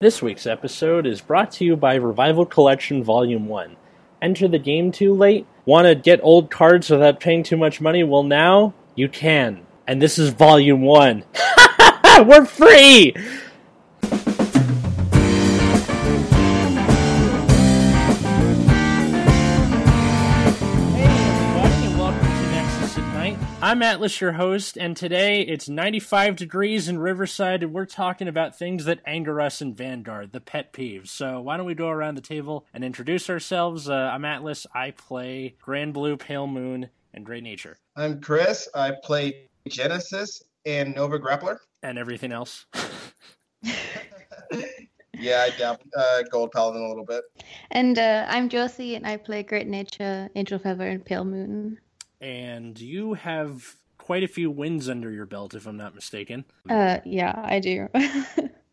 This week's episode is brought to you by Revival Collection Volume 1. Enter the game too late? Want to get old cards without paying too much money? Well, now you can. And this is Volume 1. We're free! I'm Atlas, your host, and today it's 95 degrees in Riverside, and we're talking about things that anger us in Vanguard, the pet peeves. So why don't we go around the table and introduce ourselves. I'm Atlas, I play Grand Blue, Pale Moon, and Great Nature. I'm Chris, I play Genesis and Nova Grappler. And everything else. Yeah, I dabbled Gold Paladin a little bit. And I'm Josie, and I play Great Nature, Angel Feather, and Pale Moon. And you have quite a few wins under your belt, if I'm not mistaken. Yeah, I do.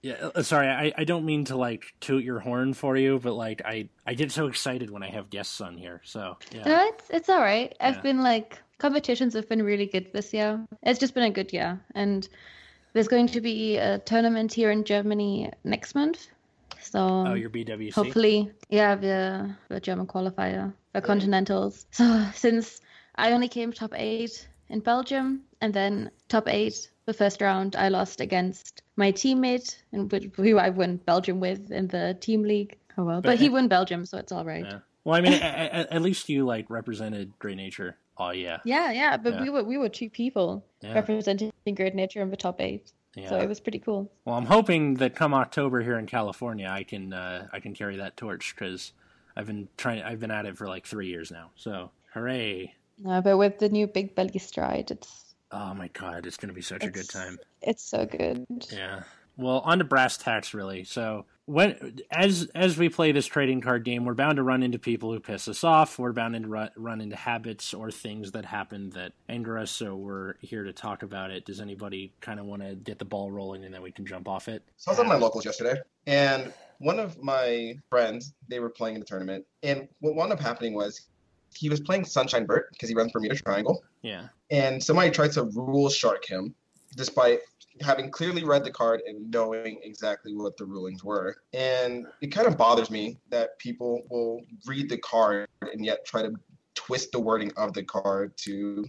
Yeah, sorry, I don't mean to, like, toot your horn for you, but, like, I get so excited when I have guests on here, so, yeah. No, it's all right. Yeah. I've been, like, competitions have been really good this year. It's just been a good year, and there's going to be a tournament here in Germany next month. So oh, your BWC? Hopefully, yeah, the German qualifier, the Continentals. So since I only came top 8 in Belgium, and then top 8, the first round, I lost against my teammate, and who I won Belgium with in the team league. Oh well, but he won Belgium, so it's all right. Yeah. Well, I mean, at least you like represented Great Nature. Oh yeah. Yeah, but we were two people representing Great Nature in the top 8. Yeah. So it was pretty cool. Well, I'm hoping that come October here in California, I can carry that torch because I've been at it for like 3 years now. So hooray. No, but with the new Big Belly stride, it's... Oh my god, it's going to be such a good time. It's so good. Yeah. Well, on to brass tacks, really. So, when as we play this trading card game, we're bound to run into people who piss us off. We're bound to run into habits or things that happen that anger us, so we're here to talk about it. Does anybody kind of want to get the ball rolling and then we can jump off it? So I was on my locals yesterday, and one of my friends, they were playing in the tournament, and what wound up happening was... He was playing Sunshine Bert because he runs Bermuda Triangle. Yeah. And somebody tried to rule shark him, despite having clearly read the card and knowing exactly what the rulings were. And it kind of bothers me that people will read the card and yet try to twist the wording of the card to,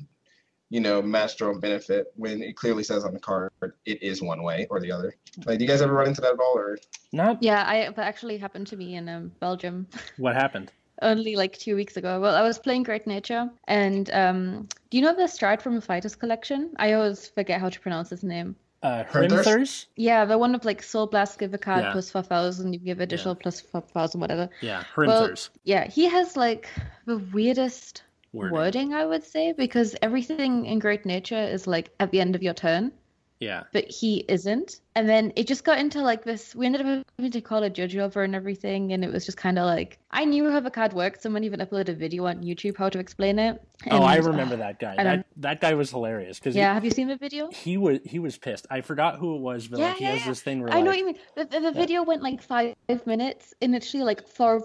you know, match their own benefit when it clearly says on the card it is one way or the other. Like, do you guys ever run into that at all? Or not? Yeah, that actually happened to me in Belgium. What happened? Only like 2 weeks ago. Well, I was playing Great Nature, and do you know the stride from the Fighters Collection? I always forget how to pronounce his name. Hrimthurs? Yeah, the one of like Soul Blast, give a card plus 4,000, you give additional plus 4,000, whatever. Yeah, Hrimthurs. Well, yeah, he has like the weirdest wording, I would say, because everything in Great Nature is like at the end of your turn. Yeah. But he isn't. And then it just got into like this, we ended up having to call a judge over and everything. And it was just kind of like, I knew how the card worked. Someone even uploaded a video on YouTube how to explain it. And I remember that guy. That guy was hilarious. Yeah, have you seen the video? He was pissed. I forgot who it was, but like he has this thing where I know what you mean. The video went like 5 minutes, and literally like 4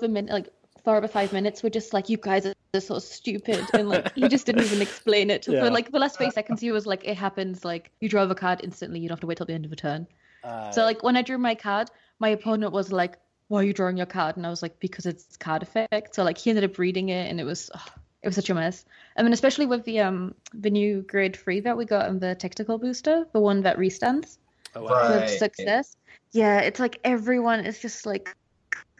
or 5 minutes were just like, you guys are so stupid, and like he just didn't even explain it. So like the last 3 seconds he was like, it happens, like you draw the card instantly, you don't have to wait till the end of the turn. So like when I drew my card, my opponent was like, why are you drawing your card? And I was like, because it's card effect. So like he ended up reading it, and it was such a mess. I mean, especially with the new grade 3 that we got in the tactical booster, the one that restands with success. Yeah, it's like everyone is just like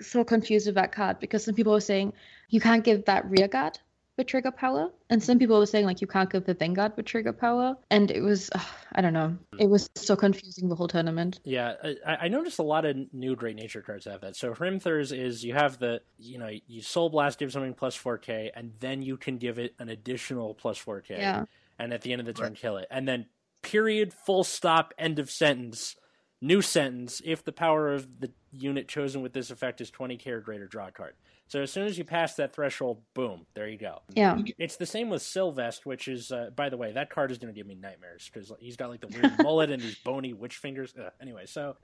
so confused with that card, because some people were saying you can't give that rear guard with trigger power, and some people were saying like you can't give the vanguard with trigger power, and it was I don't know, it was so confusing the whole tournament. Yeah, I noticed a lot of new Great Nature cards have that. So Hrimthurs is, you have the, you know, you Soul Blast, give something plus 4k, and then you can give it an additional plus 4k, and at the end of the turn kill it, and then period, full stop, end of sentence. New sentence, if the power of the unit chosen with this effect is 20k or greater, draw a card. So as soon as you pass that threshold, boom, there you go. Yeah. It's the same with Sylvest, which is, by the way, that card is going to give me nightmares, because he's got like the weird mullet and these bony witch fingers. Ugh. Anyway, so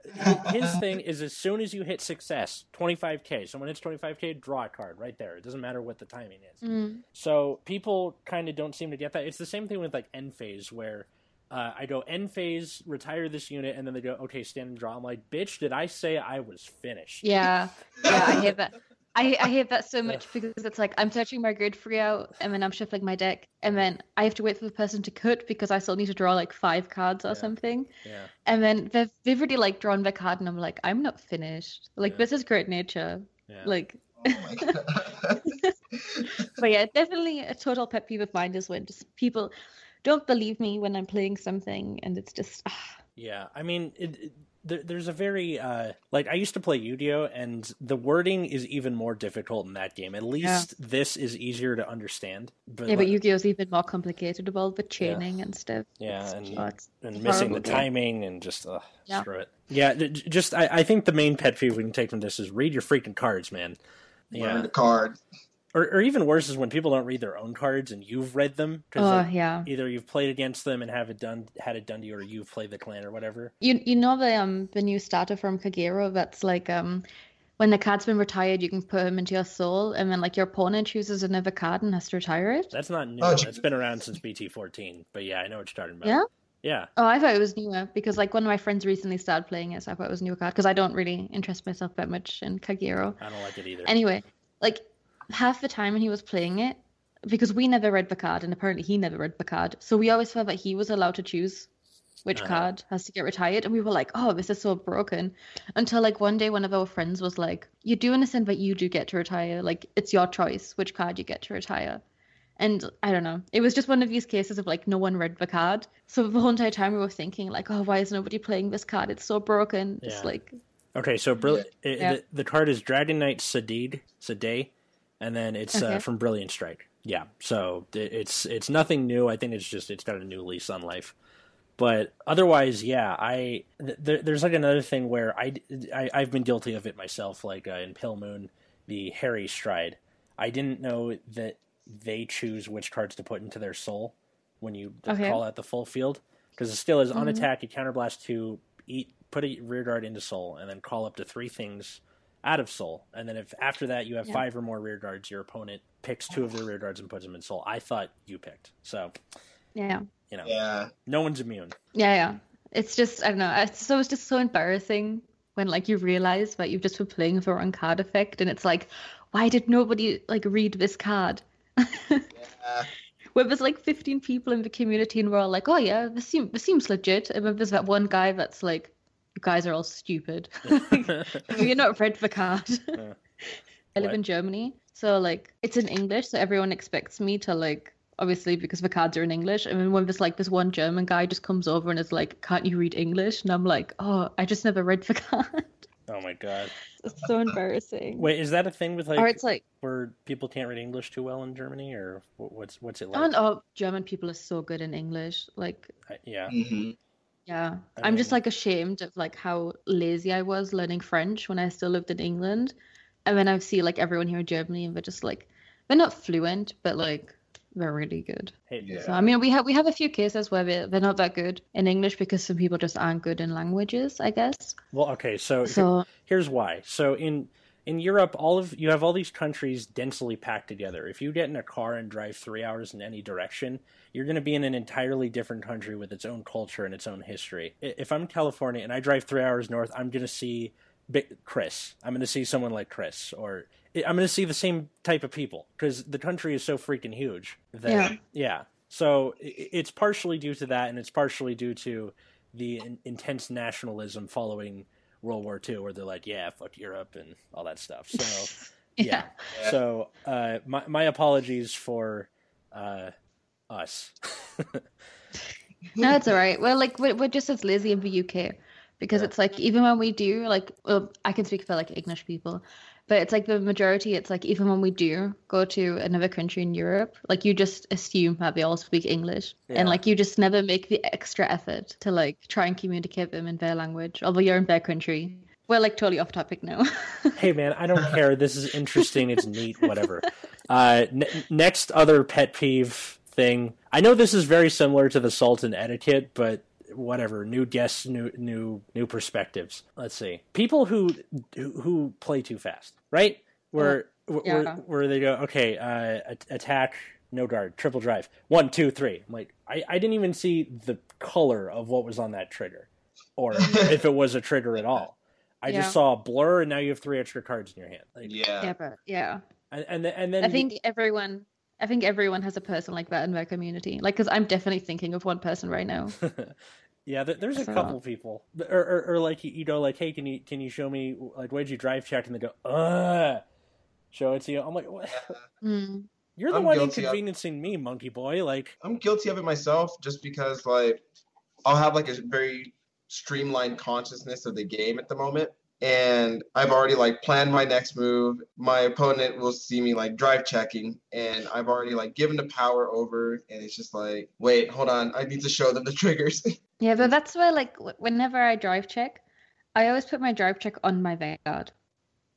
his thing is, as soon as you hit success, 25k. Someone hits 25k, draw a card right there. It doesn't matter what the timing is. So people kind of don't seem to get that. It's the same thing with like End Phase, where I go end phase, retire this unit, and then they go, okay, stand and draw. I'm like, bitch, did I say I was finished? Yeah, yeah, I hate that. I hate that so much because it's like I'm searching my grid free out, and then I'm shuffling my deck, and then I have to wait for the person to cut because I still need to draw like 5 cards or something. Yeah. And then they've already like drawn their card, and I'm like, I'm not finished. Like this is Great Nature. Yeah. Like. Oh my God. But yeah, definitely a total pet peeve of mine is when just people don't believe me when I'm playing something, and it's just yeah, I mean there's a very like I used to play Yu-Gi-Oh, and the wording is even more difficult in that game. At least this is easier to understand, but yeah, like, but Yu-Gi-Oh is even more complicated with all the chaining and stuff. Yeah, and missing the timing and just screw it. Yeah, just I think the main pet peeve we can take from this is read your freaking cards, man. Yeah, read the cards. Or even worse is when people don't read their own cards and you've read them. Either you've played against them and had it done to you, or you've played the clan or whatever. You know the new starter from Kagero that's like when the card's been retired, you can put him into your soul, and then like your opponent chooses another card and has to retire it. That's not new. That's been around since BT14. But yeah, I know what you're talking about. Yeah. Yeah. Oh, I thought it was newer because like one of my friends recently started playing it, so I thought it was a newer card because I don't really interest myself that much in Kagero. I don't like it either. Anyway, like half the time when he was playing it, because we never read the card and apparently he never read the card, so we always felt that he was allowed to choose which card has to get retired, and we were like, oh, this is so broken, until like one day one of our friends was like, you do understand that you do get to retire, like it's your choice which card you get to retire. And I don't know. It was just one of these cases of like no one read the card. So the whole entire time we were thinking like, oh, why is nobody playing this card? It's so broken. Yeah. It's like okay, so brilliant. Yeah. The card is Dragon Knight Sadei, and then it's from Brilliant Strike. Yeah. So it's nothing new. I think it's just it's got a new lease on life. But otherwise, yeah, there's like another thing where I've been guilty of it myself. Like in Pale Moon, the Harry Stride. I didn't know that they choose which cards to put into their soul when you call out the full field, because it still is on attack. You counterblast to put a rear guard into soul, and then call up to 3 things out of soul. And then if after that you have 5 or more rear guards, your opponent picks 2 of their rear guards and puts them in soul. I thought you picked, so no one's immune. Yeah, it's just I don't know. So it's just so embarrassing when like you realize that you've just been playing with the wrong card effect, and it's like, why did nobody like read this card? Where there's like 15 people in the community and we're all like, oh yeah, this seems legit, and then there's that one guy that's like, you guys are all stupid. You're not read the card. I live in Germany, so like it's in English, so everyone expects me to like, obviously because the cards are in English, and then when there's like this one German guy just comes over and is like, can't you read English? And I'm like, oh, I just never read the card. Oh my God. It's so embarrassing. Wait, is that a thing with like, or it's like where people can't read English too well in Germany, or what's it like? Oh, German people are so good in English. Like, yeah. I'm just like ashamed of like how lazy I was learning French when I still lived in England. And then I see like everyone here in Germany, and they're just like, they're not fluent, but like they're really good. Yeah. So I mean, we have a few cases where they're not that good in English because some people just aren't good in languages, I guess. Well, okay, so here's why. So in Europe, you have all these countries densely packed together. If you get in a car and drive 3 hours in any direction, you're going to be in an entirely different country with its own culture and its own history. If I'm in California and I drive 3 hours north, I'm going to see Chris. I'm going to see someone like Chris, or I'm going to see the same type of people because the country is so freaking huge. That, yeah. So it's partially due to that, and it's partially due to the intense nationalism following World War II, where they're like, yeah, fuck Europe and all that stuff. So, yeah. So my apologies for us. No, it's all right. Well, like we're just as lazy in the UK because it's like even when we do like, well, I can speak for like English people. But it's like the majority, it's like even when we do go to another country in Europe, like you just assume that they all speak English. Yeah. And like you just never make the extra effort to like try and communicate them in their language, although you're in their country. We're like totally off topic now. Hey man, I don't care. This is interesting. It's neat, whatever. Next other pet peeve thing. I know this is very similar to the salt and etiquette, but whatever, new guests, new perspectives. Let's see, people who play too fast, right? Where they go, okay, attack, no guard, triple drive, 1, 2, 3. I'm like, I didn't even see the color of what was on that trigger, or if it was a trigger at all. I just saw a blur, and now you have 3 extra cards in your hand. Like, yeah. And then I think everyone has a person like that in their community. Like, because I'm definitely thinking of one person right now. Yeah, there's a couple people, or like you go like, hey, can you show me like where'd you drive check, and they go, show it to you. I'm like, what? You're the one inconveniencing me, monkey boy. Like, I'm guilty of it myself, just because like I'll have like a very streamlined consciousness of the game at the moment, and I've already like planned my next move. My opponent will see me like drive checking, and I've already like given the power over, and it's just like, wait, hold on, I need to show them the triggers. Yeah, but that's where like whenever I drive check, I always put my drive check on my Vanguard,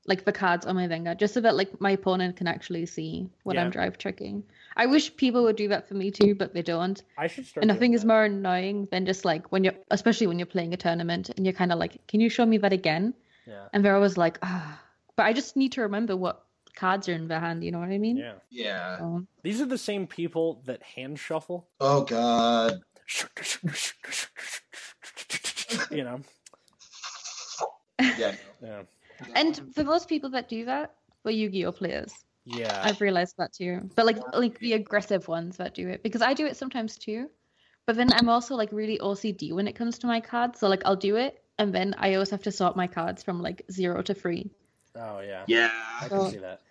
like the cards on my Vanguard, just so that like my opponent can actually see what I'm drive checking. I wish people would do that for me too, but they don't. I should start. And nothing is more annoying than just like especially when you're playing a tournament and you're kind of like, can you show me that again? Yeah. And they're always like, but I just need to remember what cards are in the hand, you know what I mean? Yeah. Yeah. So. These are the same people that hand shuffle. Oh, God. You know? Yeah. Yeah. And for most people that do that, they're Yu-Gi-Oh players. Yeah. I've realized that too. But like the aggressive ones that do it. Because I do it sometimes too. But then I'm also like really OCD when it comes to my cards. So like I'll do it. And then I always have to sort my cards from like 0 to 3. Oh yeah. Yeah. I can see that.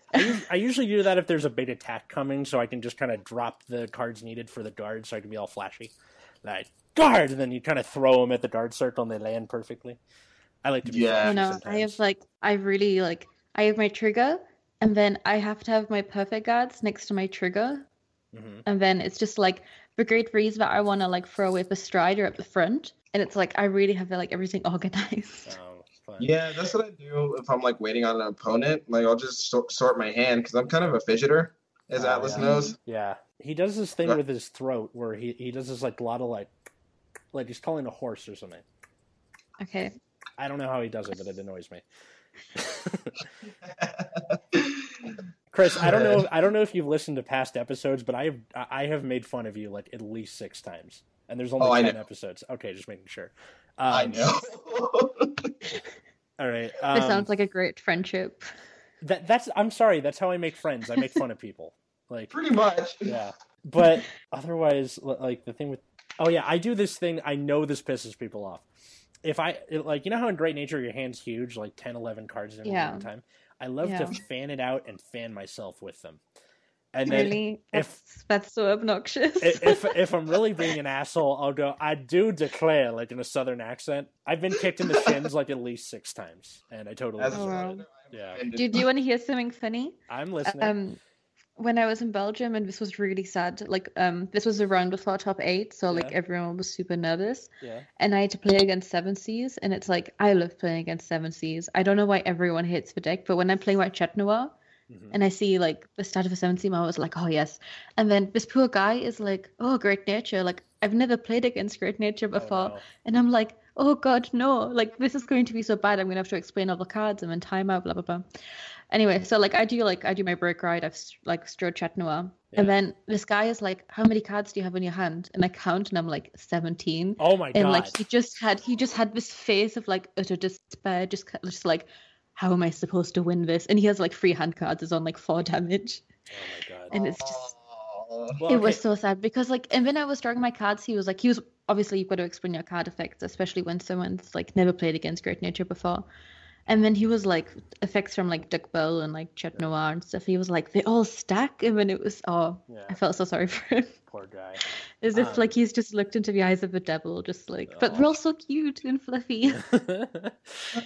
I usually do that if there's a big attack coming, so I can just kind of drop the cards needed for the guard, so I can be all flashy. Like guard, and then you kind of throw them at the guard circle, and they land perfectly. I like to be flashy sometimes. I have like I have my trigger, and then I have to have my perfect guards next to my trigger, and then it's just like the great reason that I want to like throw away the Strider at the front. And it's like, I really have like everything organized. Oh, fun. Yeah, that's what I do if I'm like waiting on an opponent. Like, I'll just sort my hand, because I'm kind of a fidgeter, as Atlas knows. Yeah. He does this thing with his throat where he does this like a lot of like he's calling a horse or something. Okay. I don't know how he does it, but it annoys me. Chris, I don't know if you've listened to past episodes, but I have made fun of you like at least 6 times. And there's only 10 episodes. Okay, just making sure. I know. All right. This sounds like a great friendship. I'm sorry. That's how I make friends. I make fun of people. Like pretty much. Yeah. But otherwise, like the thing with. Oh yeah, I do this thing. I know this pisses people off. If like, you know how in Great Nature your hand's huge, like 10, 11 cards at one time. I love to fan it out and fan myself with them. And then really? That's so obnoxious. if I'm really being an asshole, I'll go, I do declare, like in a southern accent. I've been kicked in the shins like at least 6 times, and I totally deserve it. Yeah. Do you want to hear something funny? I'm listening. When I was in Belgium, and this was really sad, like this was around before top 8, so like everyone was super nervous. Yeah. And I had to play against Seven Seas, and it's like, I love playing against Seven Seas. I don't know why everyone hates the deck, but when I'm playing with Chatnoir, and I see like the start of a 7C, I was like, oh yes. And then this poor guy is like, oh, Great Nature. Like, I've never played against Great Nature before. Oh, no. And I'm like, oh God, no. Like, this is going to be so bad. I'm going to have to explain all the cards and then time out, blah, blah, blah. Anyway, so like I do my break ride. I've like strode Chatnoir. Yeah. And then this guy is like, how many cards do you have in your hand? And I count, and I'm like 17. Oh my God. And like he just had this face of like utter despair, just like, how am I supposed to win this? And he has like 3 hand cards. It's on like 4 damage. Oh my God! And it's just, was so sad, because like, and when I was drawing my cards, he was obviously, you've got to explain your card effects, especially when someone's like never played against Great Nature before. And then he was like, effects from like Duck Bell and like Chatnoir and stuff. He was like, they all stack. And then it was, I felt so sorry for him. Poor guy. As if like he's just looked into the eyes of the devil, just like, but we're all so cute and fluffy.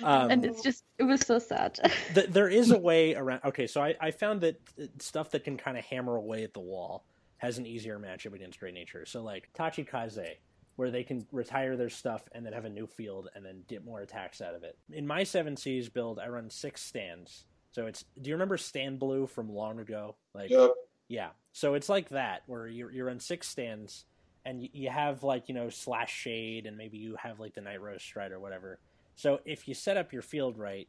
And it's just, it was so sad. There is a way around. Okay, so I found that stuff that can kind of hammer away at the wall has an easier matchup against Great Nature. So like Tachikaze, where they can retire their stuff and then have a new field and then get more attacks out of it. In my 7Cs build, I run 6 stands. So it's, do you remember Stand Blue from long ago? Like, yep. Yeah. So it's like that, where you run 6 stands, and you have like, you know, Slash Shade, and maybe you have like the Night Rose Stride or whatever. So if you set up your field right,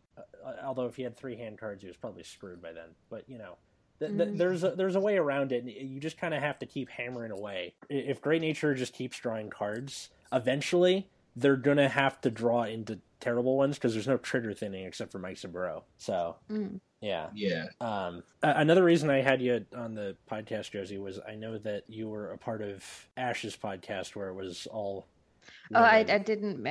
although if you had 3 hand cards, you was probably screwed by then. But, you know, There's a way around it. You just kind of have to keep hammering away. If Great Nature just keeps drawing cards, eventually they're going to have to draw into terrible ones because there's no trigger thinning except for Mike's and Burrow. So, yeah. Yeah. Another reason I had you on the podcast, Josie, was I know that you were a part of Ash's podcast where it was all... Oh, I didn't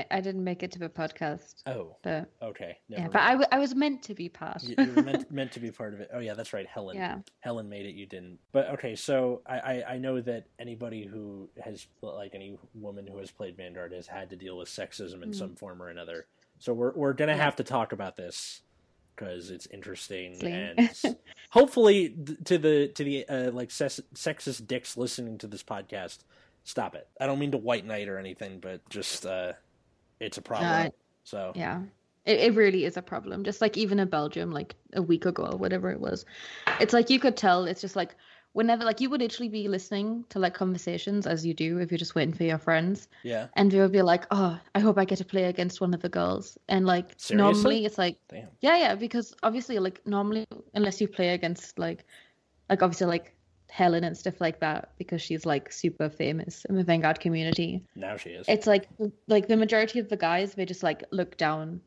make it to the podcast. Oh, but, okay. Yeah, but I was meant to be part. You were meant to be part of it. Oh, yeah, that's right. Helen. Yeah. Helen made it. You didn't. But okay, so I know that anybody who has, like, any woman who has played Vanguard has had to deal with sexism in some form or another. So we're gonna have to talk about this because it's interesting and hopefully to the sexist dicks listening to this podcast. Stop it. I don't mean to white knight or anything, but just it's a problem. So yeah, it really is a problem. Just like even in Belgium, like a week ago or whatever it was, it's like you could tell. It's just like whenever, like you would literally be listening to like conversations as you do if you're just waiting for your friends. Yeah. And they would be like, oh, I hope I get to play against one of the girls. And like seriously? Normally it's like, damn. Yeah, because obviously like normally unless you play against like obviously like Helen and stuff like that, because she's like super famous in the Vanguard community. Now she is. It's like the majority of the guys, they just like look down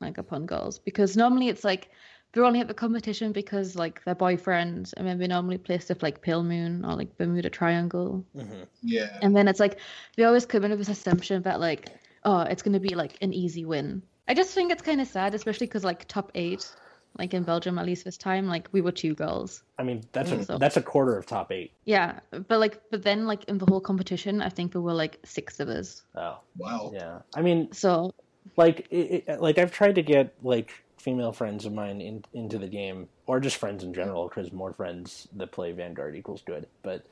like upon girls, because normally it's like they're only at the competition because like their boyfriend, and then they normally play stuff like Pale Moon or like Bermuda Triangle. Mm-hmm. Yeah. And then it's like they always come in with this assumption that like, oh, it's going to be like an easy win. I just think it's kind of sad, especially because like top 8, like in Belgium, at least this time, like we were 2 girls. I mean, that's a quarter of top 8. Yeah, but then like in the whole competition, I think there were like 6 of us. Oh wow! Yeah, I mean, so like I've tried to get like female friends of mine into the game, or just friends in general, because more friends that play Vanguard equals good. But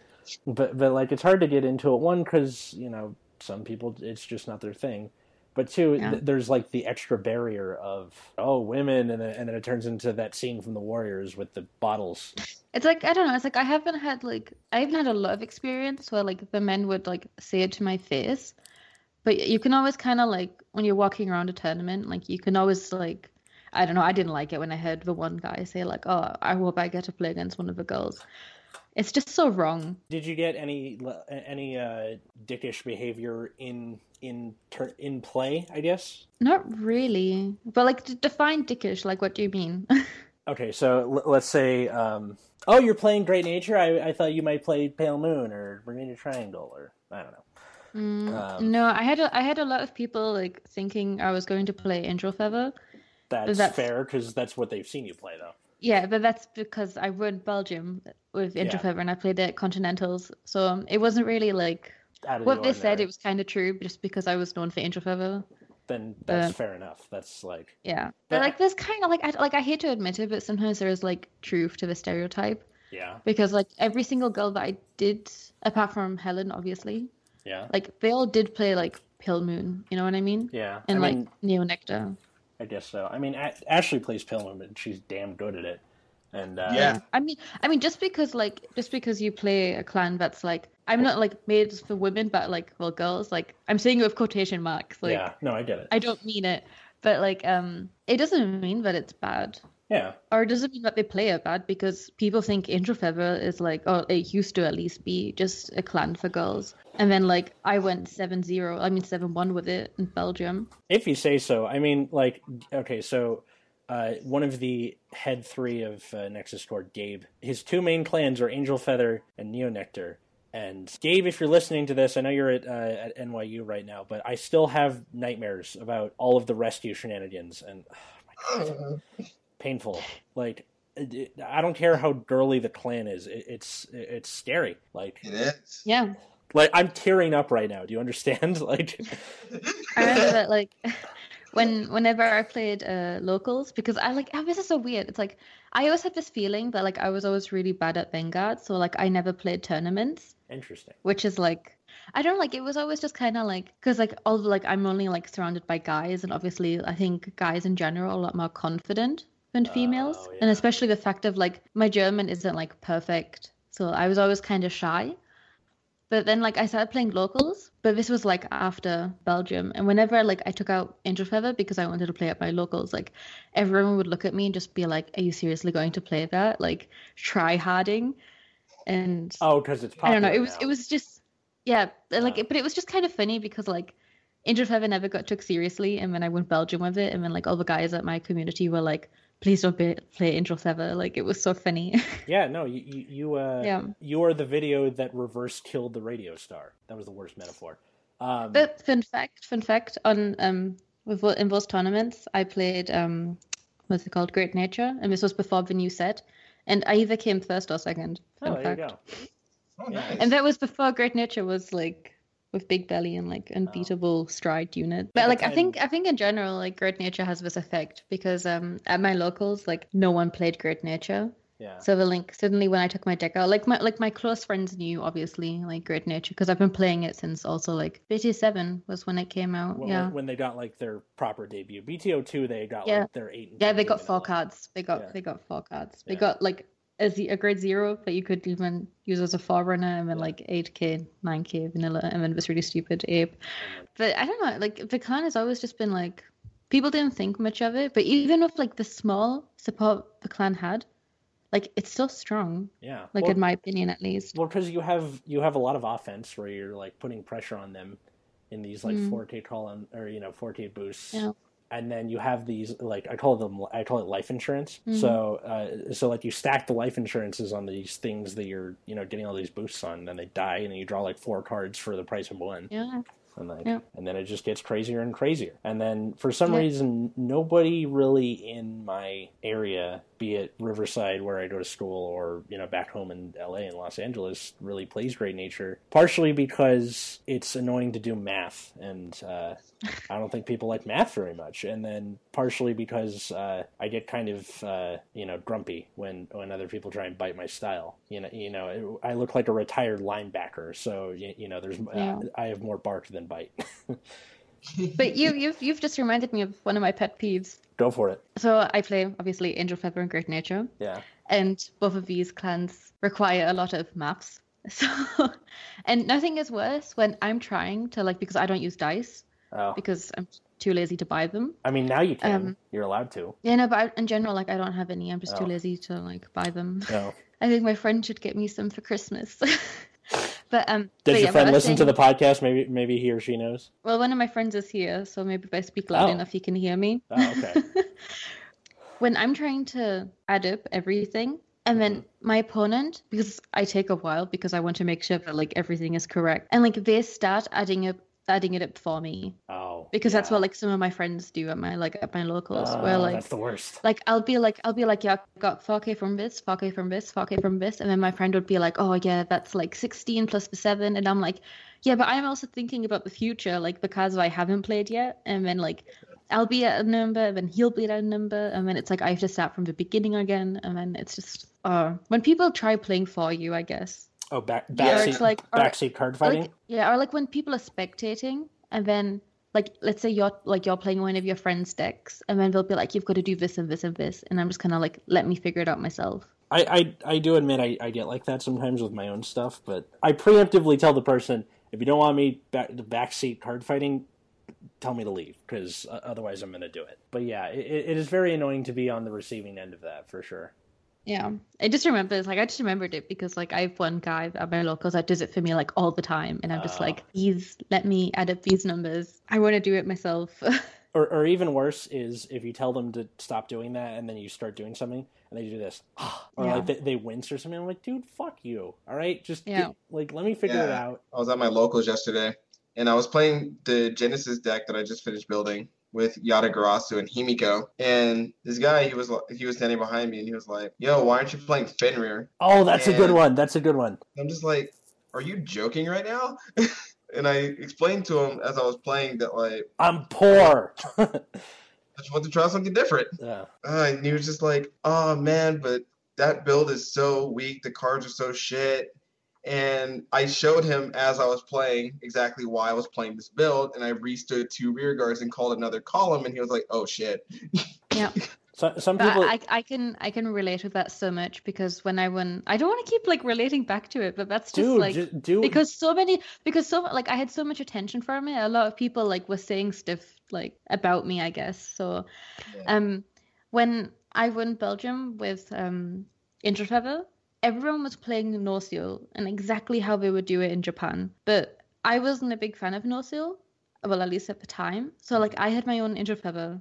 like it's hard to get into it. 1, because you know some people it's just not their thing. But 2, there's like the extra barrier of, oh, women, and then it turns into that scene from The Warriors with the bottles. It's like, I don't know, it's like I haven't had a lot of experience where like the men would like say it to my face. But you can always kind of like, when you're walking around a tournament, like you can always like, I don't know, I didn't like it when I heard the one guy say like, oh, I hope I get to play against one of the girls. It's just so wrong. Did you get any dickish behavior in play, I guess? Not really. But like define dickish, like what do you mean? Okay, so let's say oh, you're playing Great Nature. I thought you might play Pale Moon or Bermuda Triangle or I don't know. No, I had a lot of people like thinking I was going to play Angel Feather. That's fair because that's what they've seen you play though. Yeah, but that's because I went Belgium with Introfever and I played at Continentals. So it wasn't really like what they said, it was kind of true just because I was known for Introfever. Then that's fair enough. That's like... Yeah. But like there's kind of like... I hate to admit it, but sometimes there is like truth to the stereotype. Yeah. Because like every single girl that I did, apart from Helen, obviously. Yeah. Like they all did play like Pale Moon. You know what I mean? Yeah. And like Neo Nectar. I guess so. I mean, Ashley plays Pillman, but she's damn good at it. And yeah, I mean, just because you play a clan that's like, I'm not like made for women, but like, well, girls, like, I'm saying it with quotation marks. Like, yeah, no, I get it. I don't mean it, but like, it doesn't mean that it's bad. Yeah. Or it doesn't mean that they play it bad because people think Introfever is like, or it used to at least be just a clan for girls. And then like I went 7-1 with it in Belgium. If you say so. I mean like, okay, so one of the head 3 of Nexus Cord, Gabe, his 2 main clans are Angel Feather and Neo Nectar. And Gabe, if you're listening to this, I know you're at NYU right now, but I still have nightmares about all of the rescue shenanigans and oh my God. Painful. Like, I don't care how girly the clan is. It's scary. Like, it is. Yeah. Like, I'm tearing up right now. Do you understand? Like, I remember that, like, whenever I played locals, because I like, oh, this is so weird. It's like, I always had this feeling that, like, I was always really bad at Vanguard. So, like, I never played tournaments. Interesting. Which is, like, I don't like, it was always just kind of like, because like all like I'm only like surrounded by guys. And obviously, I think guys in general are a lot more confident than females. Oh, yeah. And especially the fact of like my German isn't like perfect, so I was always kind of shy, But then, like, I started playing locals, but this was, like, after Belgium. And whenever, like, I took out Angel Feather because I wanted to play at my locals, like, everyone would look at me and just be like, are you seriously going to play that? Like, try-harding? And... oh, because it's popular. I don't know. It was just... yeah. Like, but it was just kind of funny because, like, Angel Feather never got took seriously. And then I went Belgium with it. And then, like, all the guys at my community were like, please don't play Angel Feather. Like, it was so funny. Yeah, no, you are the video that reverse killed the radio star. That was the worst metaphor. But fun fact, on in those tournaments, I played, what's it called, Great Nature, and this was before the new set, and I either came first or second. Fun fact. You go. Oh, nice. And that was before Great Nature was, like, with Big Belly and, like, unbeatable stride unit. But, like, I think in general, like, Great Nature has this effect because at my locals, like, no one played Great Nature. Yeah. So the Link, suddenly when I took my deck out, like my close friends knew, obviously, like, Great Nature, because I've been playing it since also, like, BTO7 was when it came out. Well, yeah. When they got, like, their proper debut. BTO2, they got, like, their 8 and 10. Yeah, they got 4 cards. They got 4 cards. They got, like... a grade 0 that you could even use as a forerunner, and then like 8k, 9k vanilla, and then this really stupid ape. But I don't know, like the clan has always just been like, people didn't think much of it, but even with like the small support the clan had, like it's still strong. Yeah. Like in my opinion, at least. Well, because you have a lot of offense where you're like putting pressure on them in these like 4k column or 4k boosts. Yeah. And then you have these, like, I call it life insurance. Mm-hmm. So like you stack the life insurances on these things that you're, getting all these boosts on, and then they die, and then you draw like 4 cards for the price of 1. Yeah. And like, and then it just gets crazier and crazier. And then for some reason, nobody really in my area, be it Riverside where I go to school or, back home in LA and Los Angeles, really plays Great Nature. Partially because it's annoying to do math, and I don't think people like math very much. And then partially because I get kind of, grumpy when other people try and bite my style. I look like a retired linebacker, so, there's I have more bark than bite. But you've just reminded me of one of my pet peeves. Go for it. So I play obviously Angel Feather and Great Nature. Yeah. And both of these clans require a lot of maps. So, and nothing is worse when I'm trying to because I don't use dice. Oh. Because I'm too lazy to buy them. I mean, now you can. You're allowed to. Yeah, no, but in general, like I don't have any. I'm just too lazy to buy them. No. I think my friend should get me some for Christmas. But your friend listen to the podcast? Maybe he or she knows. Well, one of my friends is here, so maybe if I speak loud enough, he can hear me. Oh, okay. When I'm trying to add up everything, and then my opponent, because I take a while because I want to make sure that like everything is correct, and like they start adding it up for me. Oh. Because that's what like some of my friends do at my locals. Where like that's the worst. Like I'll be like, yeah, I got 4k from this, 4k from this, 4k from this, and then my friend would be like, oh yeah, that's like 16 plus the 7, and I'm like, yeah, but I'm also thinking about the future, like the cards I haven't played yet, and then like I'll be at a number, and then he'll be at a number, and then it's like I have to start from the beginning again, and then it's just when people try playing for you, I guess. Oh, backseat card fighting? Like, yeah, or like when people are spectating, and then like let's say you're playing one of your friends' decks, and then they'll be like, you've got to do this and this and this, and I'm just kind of like, let me figure it out myself. I do admit I get like that sometimes with my own stuff, but I preemptively tell the person, if you don't want me the backseat card fighting, tell me to leave, because otherwise I'm going to do it. But yeah, it is very annoying to be on the receiving end of that, for sure. Yeah, I just remembered it because like I have one guy at my locals that does it for me like all the time, and I'm just like, please let me add up these numbers. I want to do it myself. Or even worse is if you tell them to stop doing that, and then you start doing something, and they do this, or like they wince or something. I'm like, dude, fuck you. All right, just let me figure it out. I was at my locals yesterday, and I was playing the Genesis deck that I just finished building with Yada Garasu and Himiko. And this guy, he was standing behind me, and he was like, yo, why aren't you playing Fenrir? Oh, that's a good one. I'm just like, are you joking right now? And I explained to him as I was playing that, like, I'm poor. I just want to try something different. Yeah. And he was just like, oh, man, but that build is so weak. The cards are so shit. And I showed him as I was playing exactly why I was playing this build, and I restood 2 rear guards and called another column, and he was like, oh shit. Yeah. So some people, I can relate with that so much, because when I won, I don't want to keep like relating back to it, but that's just because I had so much attention from it. A lot of people like were saying stuff like about me, I guess. So, when I won Belgium with Introfever, everyone was playing Norseal and exactly how they would do it in Japan, but I wasn't a big fan of Norseal, well, at least at the time. So like I had my own Introfever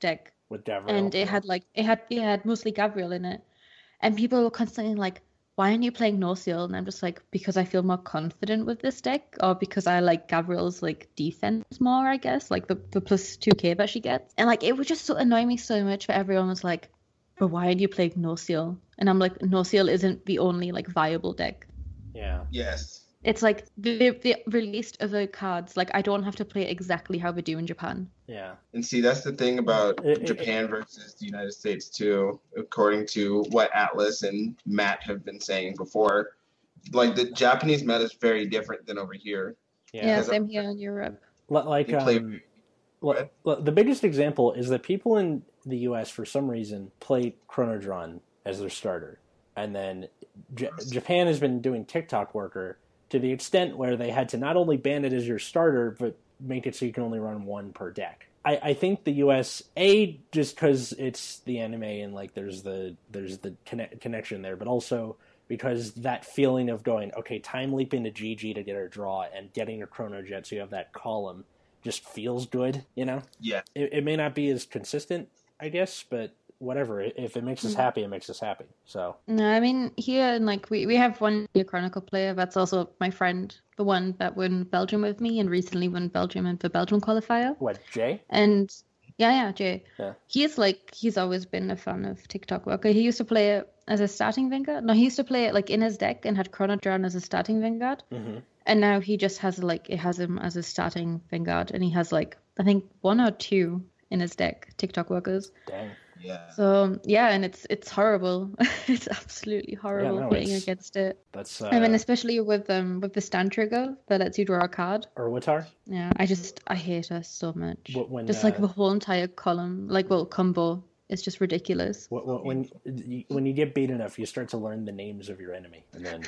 deck. With Gabriel. And it had mostly Gabriel in it, and people were constantly like, "Why aren't you playing Norseal?" And I'm just like, "Because I feel more confident with this deck, or because I like Gabriel's like defense more, I guess, like the plus 2k that she gets." And like it would just sort of annoy me so much that everyone was like, "But why aren't you playing Norseal?" And I'm like, "Norseal isn't the only like viable deck." Yeah. Yes. It's like they released other cards. Like I don't have to play exactly how we do in Japan. Yeah. And see, that's the thing about Japan versus the United States too. According to what Atlas and Matt have been saying before, like the Japanese meta is very different than over here. Yeah, same here in Europe. Like the biggest example is that people in the U.S. for some reason play Chronodron as their starter, and then Japan has been doing TikTok Worker to the extent where they had to not only ban it as your starter, but make it so you can only run one per deck. I think the US, just because it's the anime and like there's the connection there, but also because that feeling of going, okay, time leap into GG to get our draw and getting a Chrono Jet so you have that column just feels good, you know? Yeah. It may not be as consistent, I guess, but whatever, if it makes us happy, it makes us happy. So no, I mean, here, and like we have one Gear Chronicle player that's also my friend, the one that won Belgium with me and recently won Belgium in the Belgium qualifier. What, Jay? And yeah, Jay. Yeah. He's always been a fan of TikTok Worker. He used to play it as a starting Vanguard. No, he used to play it like in his deck and had Chrono Drown as a starting Vanguard. Mm-hmm. And now he just has like, it has him as a starting Vanguard, and he has like I think one or two in his deck TikTok Workers. Dang. Yeah. So yeah, and it's horrible. It's absolutely horrible playing against it. That's I mean, especially with the stand trigger that lets you draw a card. Or Watar. Yeah, I hate her so much. The whole entire column, combo, is just ridiculous. When you get beat enough, you start to learn the names of your enemy, and then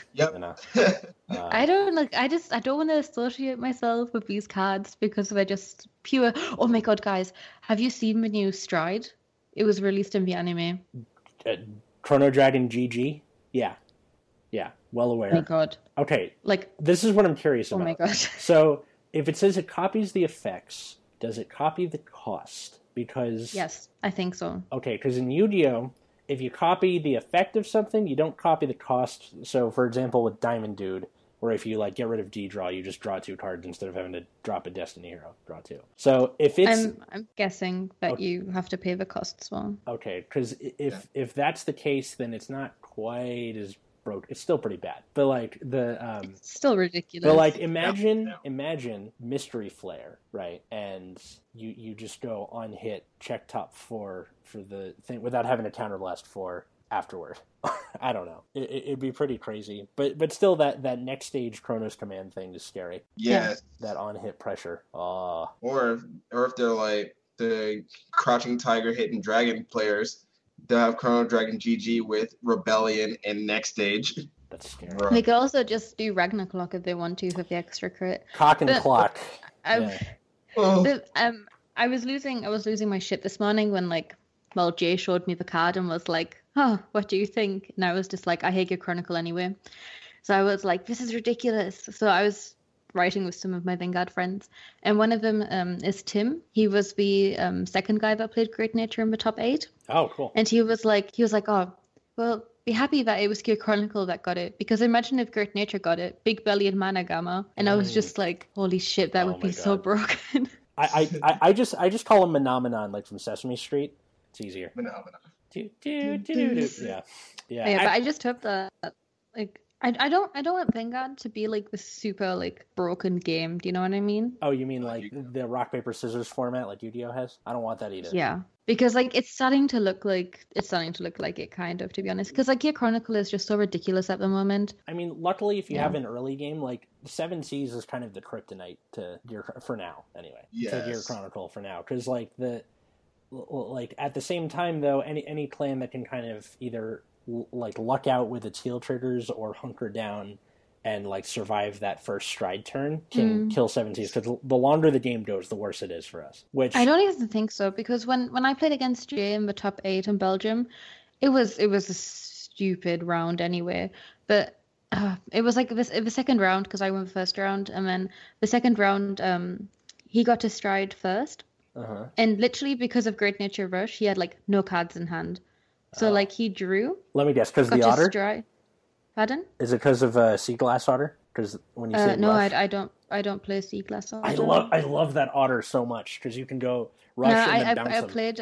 I don't want to associate myself with these cards because they're just pure. Oh my god, guys, have you seen the new Stride? It was released in the anime. Chrono Dragon GG? Yeah. Yeah, well aware. Oh my god. Okay, this is what I'm curious about. Oh my god. So, if it says it copies the effects, does it copy the cost? Because... Yes, I think so. Okay, because in Yu-Gi-Oh, if you copy the effect of something, you don't copy the cost. So, for example, with Diamond Dude, where if you get rid of D-Draw, you just draw two cards instead of having to drop a Destiny Hero, draw two. So if it's... I'm guessing that you have to pay the costs as well. Okay, because if that's the case, then it's not quite as broke. It's still pretty bad. But like the... It's still ridiculous. But like imagine Mystery Flare, right? And you just go on hit, check top four for the thing without having to counterblast four afterward. I don't know. It'd be pretty crazy, but still, that next stage Chronos Command thing is scary. Yes. That on hit pressure. Or if they're like the Crouching Tiger, Hidden Dragon players, they'll have Chrono Dragon GG with Rebellion and next stage. That's scary. Right. They could also just do Ragnar Clock if they want to for the extra crit. Cock and clock. I was losing my shit this morning when Jay showed me the card and was like, "Oh, what do you think?" And I was just like, "I hate Gear Chronicle anyway." So I was like, "This is ridiculous." So I was writing with some of my Vanguard friends, and one of them is Tim. He was the second guy that played Great Nature in the top 8. Oh, cool. And he was like, "Oh, well, be happy that it was Gear Chronicle that got it, because imagine if Great Nature got it, Big Belly and Managama." And I was just like, "Holy shit, that would be so broken." I just call him Phenomenon, like from Sesame Street. It's easier. Phenomenon. Yeah. But I just hope that I don't want Vanguard to be like the super broken game. Do you know what I mean? Oh, you mean like the rock paper scissors format like Yu-Gi-Oh has? I don't want that either. Yeah, because it's starting to look like it kind of, to be honest. Because Gear Chronicle is just so ridiculous at the moment. I mean, luckily if you have an early game, like Seven Seas is kind of the kryptonite to Gear for now, anyway. Yes. To Gear Chronicle for now, because like the. like at the same time though, any clan that can kind of either like luck out with its heal triggers or hunker down and like survive that first stride turn can kill Seven Seas, because the longer the game goes, the worse it is for us. Which I don't even think so, because when I played against Jay in the top 8 in Belgium, it was a stupid round anyway. But it was like the second round, because I won the first round, and then the second round he got to stride first, and literally because of Great Nature Rush, he had like no cards in hand, so like he drew. Let me guess, because the otter. Pardon? Is it because of Sea Glass Otter? Because when you say no, I don't play Sea Glass Otter. I love that otter so much, because you can go rush and bounce them. I played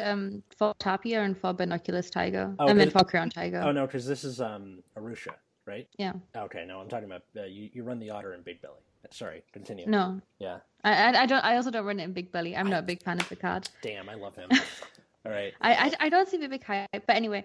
for Tapir and for Binoculus Tiger, and then for Crown Tiger. Oh no, because this is Arusha, right? Yeah. Okay, no, I'm talking about you run the otter in Big Belly. Sorry, continue. No. Yeah. I also don't run it in Big Belly. I'm not a big fan of the card. Damn, I love him. All right. I don't see the big hype, but anyway,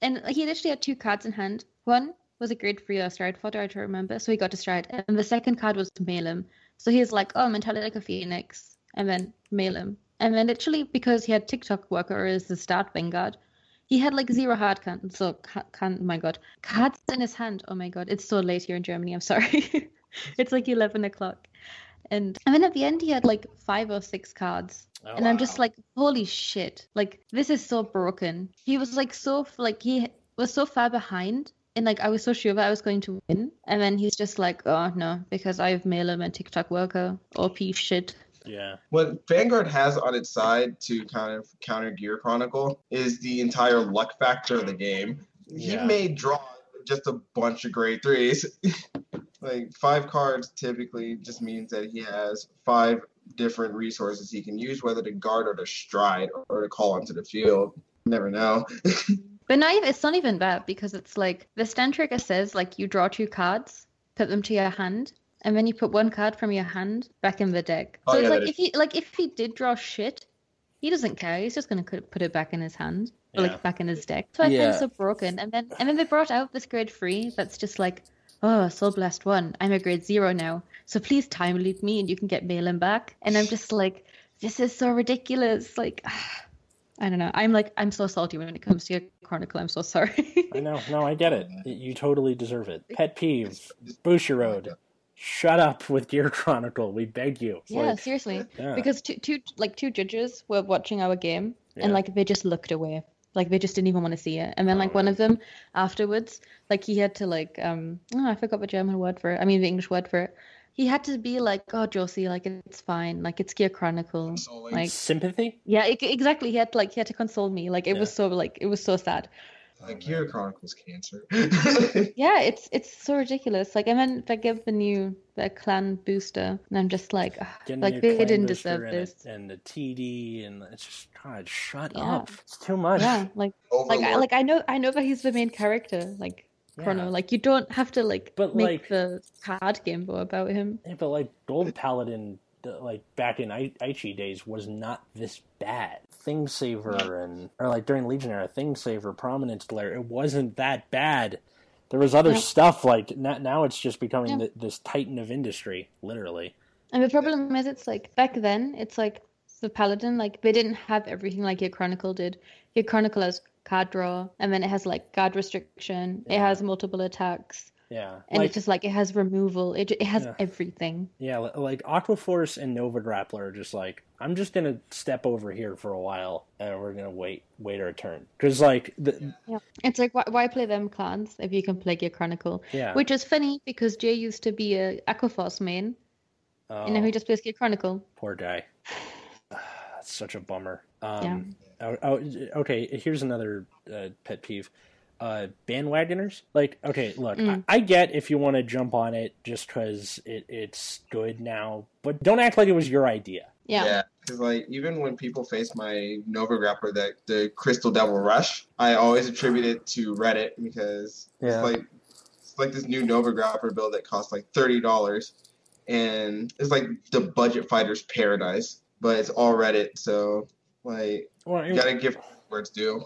and he literally had two cards in hand. One was a grade 3 or stride fodder, I don't remember. So he got to stride. And the second card was Mahlin. So he's like, oh, mentality like a phoenix. And then Mahlin. And then literally, because he had TikTok Worker as the start Vanguard, he had like 0 hard cards. So, cards in his hand. Oh my God, it's so late here in Germany. I'm sorry. It's like 11 o'clock. And then at the end, he had like 5 or 6 cards. Oh, and wow. I'm just like, holy shit. Like, this is so broken. He was like, he was so far behind. And, like, I was so sure that I was going to win. And then he's just like, oh, no, because I have Mahlin and TikTok Worker. OP shit. Yeah. What Vanguard has on its side to kind of counter Gear Chronicle is the entire luck factor of the game. Yeah. He may draw just a bunch of grade 3s. Like, 5 cards typically just means that he has 5 different resources he can use, whether to guard or to stride or to call onto the field. Never know. But it's not even that, because it's like, the stand trigger says, like, you draw 2 cards, put them to your hand, and then you put 1 card from your hand back in the deck. So if he did draw shit, he doesn't care. He's just going to put it back in his hand, or like back in his deck. So I think it's so broken. And then they brought out this grade 3 that's just like, oh, Soul Blast 1, I'm a grade 0 now, so please time loop me and you can get Mahlin back. And I'm just like, this is so ridiculous. Like, I don't know. I'm so salty when it comes to your Chronicle. I'm so sorry. I know. No, I get it. You totally deserve it. Pet peeve. Bushiroad. Shut up with Gear Chronicle. We beg you. Yeah, like, seriously. Yeah. Because two judges were watching our game, and like they just looked away. Like they just didn't even want to see it. And then like one of them afterwards, like he had to like I forgot the German word for it. I mean the English word for it. He had to be like, oh, Josie, like, it's fine. Like, it's Gear Chronicle. Consoling. Like sympathy? Yeah, exactly. He had to console me. Like, it was so sad. Like, Gear Chronicle's cancer. Yeah, it's so ridiculous. Like, and then they give the clan booster, and I'm just like, like, they didn't deserve this. And the TD, and it's just, God, shut up. It's too much. Yeah, like, Overlord. I know that he's the main character, like, Chrono, like, you don't have to make the card game about him. Yeah, but like Gold Paladin, like back in Aichi days, was not this bad. Thingsaver or like during Legion era, Thingsaver, Prominence Glare, it wasn't that bad. There was other stuff. Like now, it's just becoming this titan of industry, literally. And the problem is, it's like back then, it's like the Paladin, like they didn't have everything like your Chronicle did. Your Chronicle has card draw, and then it has like guard restriction, it has multiple attacks, and like, it's just like it has removal, it has everything, like Aquaforce and Nova Grappler are just like, I'm just gonna step over here for a while and we're gonna wait our turn, because like it's like why play them clans if you can play Gear Chronicle, which is funny because Jay used to be a Aquaforce main, and now he just plays Gear Chronicle. Poor guy. That's such a bummer. Okay, here's another pet peeve. Bandwagoners. Like, okay, look, I get if you want to jump on it just because it's good now, but don't act like it was your idea. Yeah, because like even when people face my Nova Grappler, the Crystal Devil Rush, I always attribute it to Reddit, because it's like this new Nova Grappler build that costs like $30, and it's like the budget fighter's paradise, but it's all Reddit, so... Like, well, you gotta give where it's due.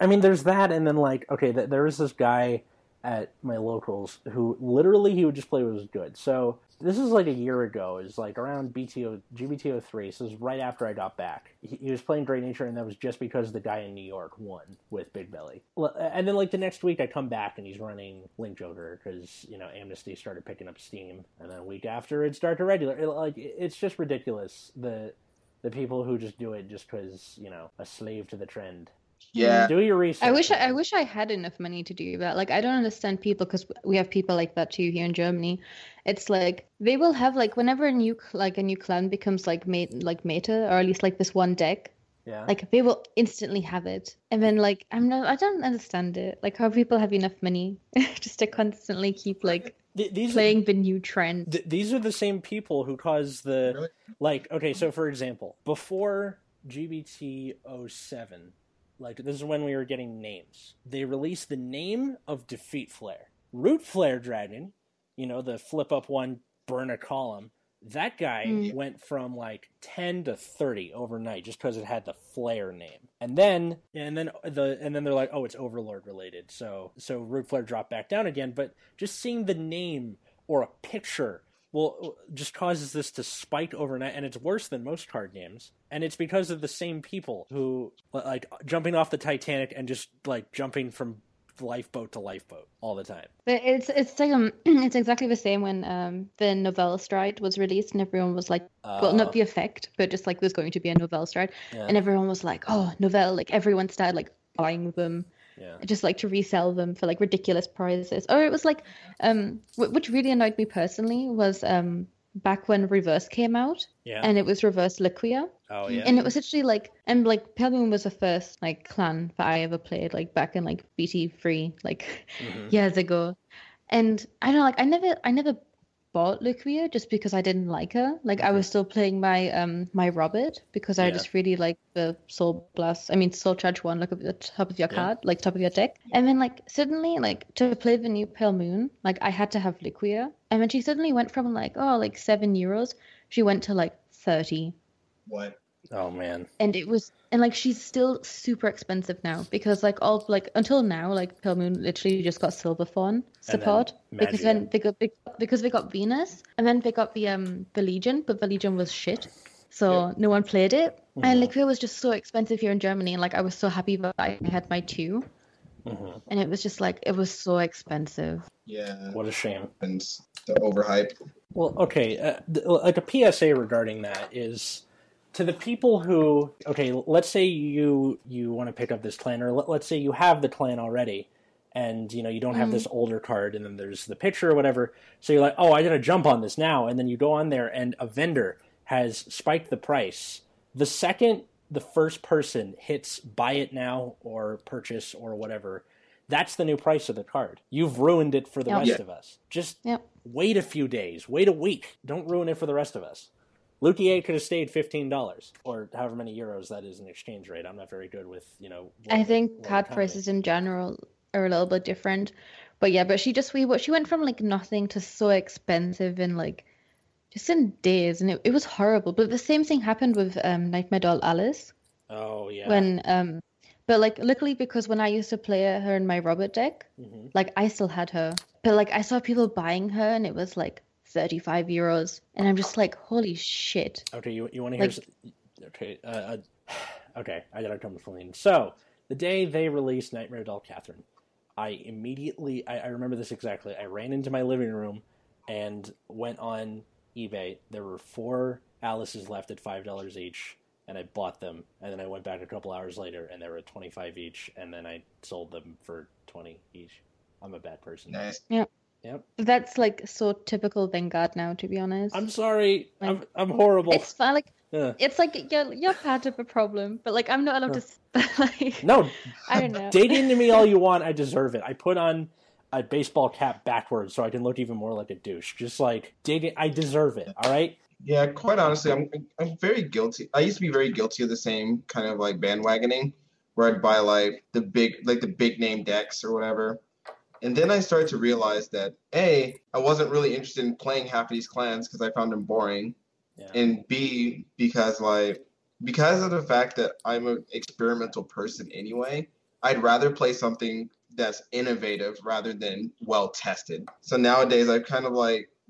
I mean, there's that, and then, like, okay, there was this guy at my locals who literally he would just play what was good. So This is like a year ago. It was like around GBTO 3. So it was right after I got back. He was playing Great Nature, and that was just because the guy in New York won with Big Belly. And then like the next week, I come back and he's running Link Joker because Amnesty started picking up steam, and then a week after it'd start to regular. It's just ridiculous the people who just do it just because a slave to the trend. Yeah, do your research. I wish I had enough money to do that. Like, I don't understand people, because we have people like that too here in Germany. It's like they will have whenever a new clan becomes meta, or at least this one deck. Yeah. They will instantly have it, and then I don't understand it. How people have enough money just to constantly keep playing the new trend. These are the same people who cause the really? Okay. So for example, before GBT07. This is when we were getting names. They released the name of Defeat Flare. Root Flare Dragon, the flip up one, burn a column. That guy went from 10 to 30 overnight just because it had the Flare name. And then they're like, oh, it's Overlord related. So Root Flare dropped back down again. But just seeing the name or a picture just causes this to spike overnight, and it's worse than most card games. And it's because of the same people who, jumping off the Titanic and just, jumping from lifeboat to lifeboat all the time. But it's exactly the same when the Novell Stride was released, and everyone was well, not the effect, but just, there's going to be a Novell Stride. Yeah. And everyone was like, oh, Novell, everyone started, buying them. Yeah. Just to resell them for ridiculous prices. Or it was which really annoyed me personally was back when Reverse came out. Yeah. And it was Reverse Liquia. Oh yeah. And it was actually Pale Moon was the first clan that I ever played back in BT3 years ago. And I don't know, I never bought Liquia just because I didn't like her. I was still playing my Robert because I just really like the Soul Charge 1 at the top of your card, top of your deck. And then suddenly to play the new Pale Moon, I had to have Liquia. And then she suddenly went from €7, she went to 30. What? Oh man. And it was she's still super expensive now because until now Pale Moon literally just got Silver Fawn support because they got Venus, and then they got the Legion, but the Legion was shit. So no one played it. Mm-hmm. And Liquia was just so expensive here in Germany, and I was so happy that I had my two. Mm-hmm. And it was just it was so expensive. Yeah. What a shame. And the overhype. Well, okay, a PSA regarding that is to the people who, let's say you want to pick up this clan, or let's say you have the clan already, and you don't have this older card, and then there's the picture or whatever. So you're like, oh, I gotta jump on this now, and then you go on there, and a vendor has spiked the price. The second the first person hits buy it now or purchase or whatever, that's the new price of the card. You've ruined it for the rest of us. Just wait a few days, wait a week. Don't ruin it for the rest of us. Lukier could have stayed $15, or however many euros that is in exchange rate. I'm not very good with, I think card prices in general are a little bit different. But yeah, but she went from nothing to so expensive in just in days, and it was horrible. But the same thing happened with Nightmare Doll Alice. Oh yeah. When but luckily, because when I used to play her in my Robert deck, I still had her. But I saw people buying her, and it was €35, and I'm just holy shit. Okay, you want to hear? Okay, I gotta come clean. So the day they released Nightmare Doll Catherine, I remember this exactly. I ran into my living room and went on eBay. There were 4 Alices left at $5 each, and I bought them. And then I went back a couple hours later, and they were at 25 each, and then I sold them for 20 each. I'm a bad person. Nice. Yeah. Yep. That's so typical Vanguard now, to be honest. I'm sorry, I'm horrible. It's fine, it's you're part of a problem, but I'm not allowed to. No, I don't know. Date into me all you want, I deserve it. I put on a baseball cap backwards so I can look even more like a douche. Just date it, I deserve it. All right. Yeah, quite honestly, I'm very guilty. I used to be very guilty of the same kind of bandwagoning, where I'd buy the big name decks or whatever. And then I started to realize that, A, I wasn't really interested in playing half of these clans because I found them boring. Yeah. And B, because of the fact that I'm an experimental person anyway, I'd rather play something that's innovative rather than well-tested. So nowadays, I've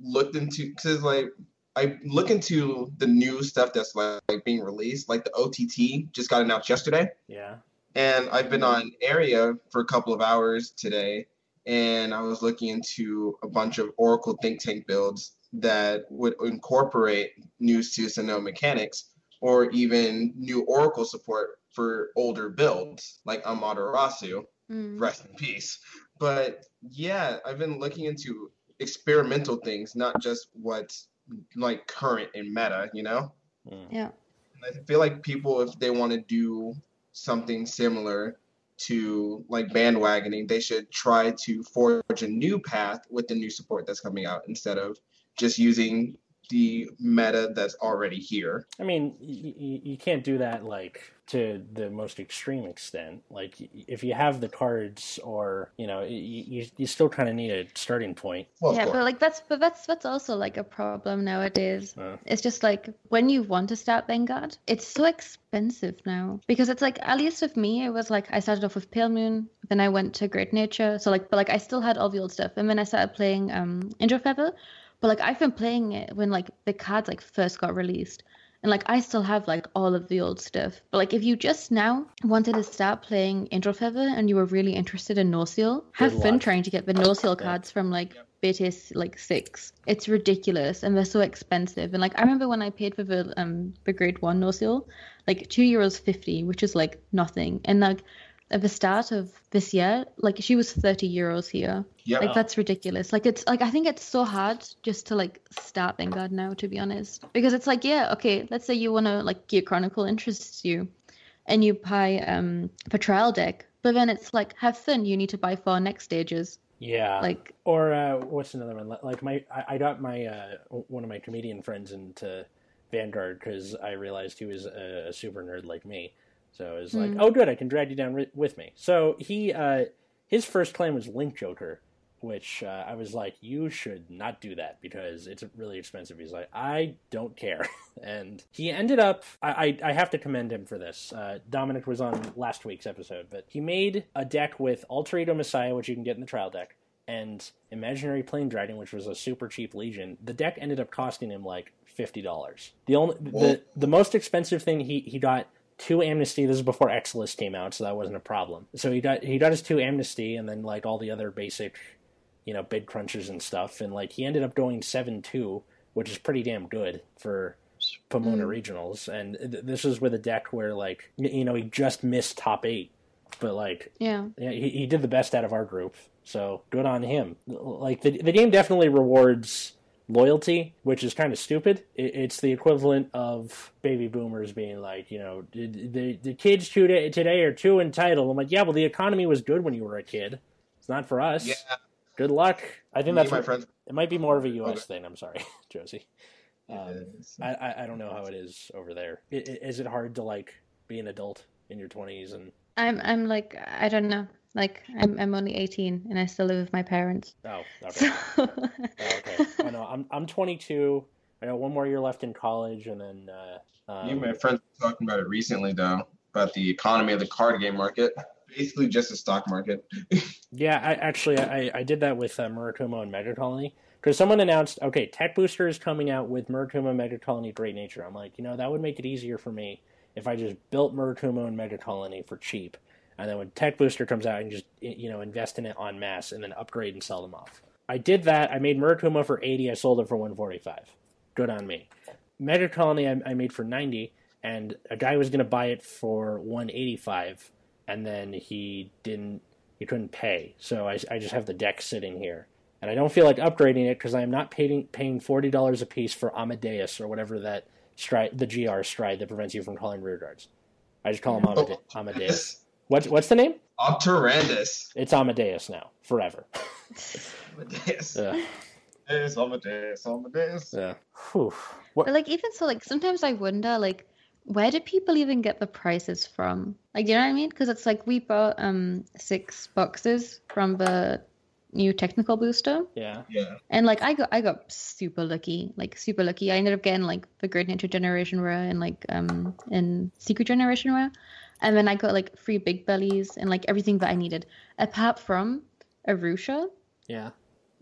looked into, because like I look into the new stuff that's like being released, like the OTT just got announced yesterday. Yeah. And I've been on Area for a couple of hours today, and I was looking into a bunch of Oracle Think Tank builds that would incorporate new CSNO mechanics or even new Oracle support for older builds like Amaterasu, rest in peace. But yeah, I've been looking into experimental things, not just what's like current in meta, you know? Yeah. And I feel like people, if they want to do something similar to like bandwagoning, they should try to forge a new path with the new support that's coming out instead of just using the meta that's already here. I mean, you can't do that like to the most extreme extent. Like if you have the cards, or you know, you still kind of need a starting point. Well, yeah, but like that's also like a problem nowadays. It's just like when you want to start Vanguard, it's so expensive now, because it's like, at least with me, it was like I started off with Pale Moon, then I went to Great Nature, so like, but like I still had all the old stuff, and then I started playing Introfever. But, like, I've been playing it when, like, the cards, like, first got released. And, like, I still have, like, all of the old stuff. But, like, if you just now wanted to start playing Angel Feather and you were really interested in Norseal, have fun trying to get the Norseal cards from, like, Betis, like, 6. It's ridiculous. And they're so expensive. And, like, I remember when I paid for the Grade 1 Norseal, like, €2.50, which is, like, nothing. And, like, at the start of this year, like, she was €30 here. Yeah. Like, that's ridiculous. Like, it's like, I think it's so hard just to like start Vanguard now, to be honest, because it's like, yeah, okay, let's say you want to like Gear Chronicle interests you and you buy for trial deck, but then it's like, have fun, you need to buy for next stages. Yeah. Like, or what's another one? Like I got my one of my comedian friends into Vanguard because I realized he was a super nerd like me. So it was like, oh, good, I can drag you down with me. So he, his first claim was Link Joker, which I was like, you should not do that because it's really expensive. He's like, I don't care. And he ended up, I have to commend him for this. Dominic was on last week's episode, but he made a deck with Alter Ego Messiah, which you can get in the trial deck, and Imaginary Plane Dragon, which was a super cheap Legion. The deck ended up costing him like $50. The most expensive thing he got... 2 Amnesty. This is before Exilus came out, so that wasn't a problem. So he got his 2 Amnesty, and then like all the other basic, you know, bid crunchers and stuff. And like he ended up going 7-2, which is pretty damn good for Pomona regionals. And this is with a deck where like, you know, he just missed top 8, but like he did the best out of our group. So good on him. Like the game definitely rewards loyalty, which is kind of stupid. It's the equivalent of baby boomers being like, you know, the kids today are too entitled. I'm like, yeah, well, the economy was good when you were a kid. It's not for us. Yeah. Good luck. I think that's my friend. It might be more of a U.S. thing. I'm sorry, Josie. I don't know how it is over there. Is it hard to like be an adult in your 20s? And I'm like, I don't know. Like, I'm only 18, and I still live with my parents. Oh, okay. So... okay. Oh, no, I'm 22. I got one more year left in college, and then... you and my friends were talking about it recently, though, about the economy of the card game market. Basically just the stock market. Yeah, I did that with Murakumo and Mega Colony, because someone announced, okay, Tech Booster is coming out with Murakumo, Mega Colony, Great Nature. I'm like, you know, that would make it easier for me if I just built Murakumo and Mega Colony for cheap. And then when Tech Booster comes out, I can just, you know, invest in it en masse and then upgrade and sell them off. I did that. I made Murakumo for 80. I sold it for 145. Good on me. Mega Colony I made for 90, and a guy was going to buy it for 185, and then he couldn't pay. So I just have the deck sitting here. And I don't feel like upgrading it because I'm not paying $40 a piece for Amadeus or whatever that stride, the GR stride that prevents you from calling rear guards. I just call him Amadeus. What's the name? Octorandus. It's Amadeus now, forever. Amadeus. It's Amadeus. Yeah. But like even so, like sometimes I wonder, like, where do people even get the prices from? Like, you know what I mean? Because it's like we bought 6 boxes from the new technical booster. Yeah. And like I got super lucky. I ended up getting like the Great Nature Generation Rare and like and Secret Generation Rare. And then I got, like, 3 Big Bellies and, like, everything that I needed. Apart from Arusha. Yeah.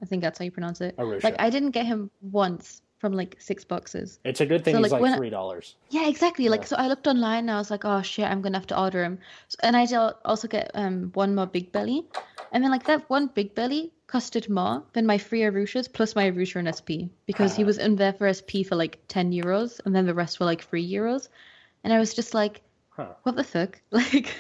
I think that's how you pronounce it. Arusha. Like, I didn't get him once from like 6 boxes. It's a good thing so, he's like $3. Yeah, exactly. Yeah. Like, so I looked online and I was like, oh shit, I'm gonna have to order him. So, and I also get one more Big Belly, and then like that one Big Belly costed more than my 3 Arushas plus my Arusha and SP, because he was in there for SP for like €10, and then the rest were like €3. And I was just like, what the fuck? Like,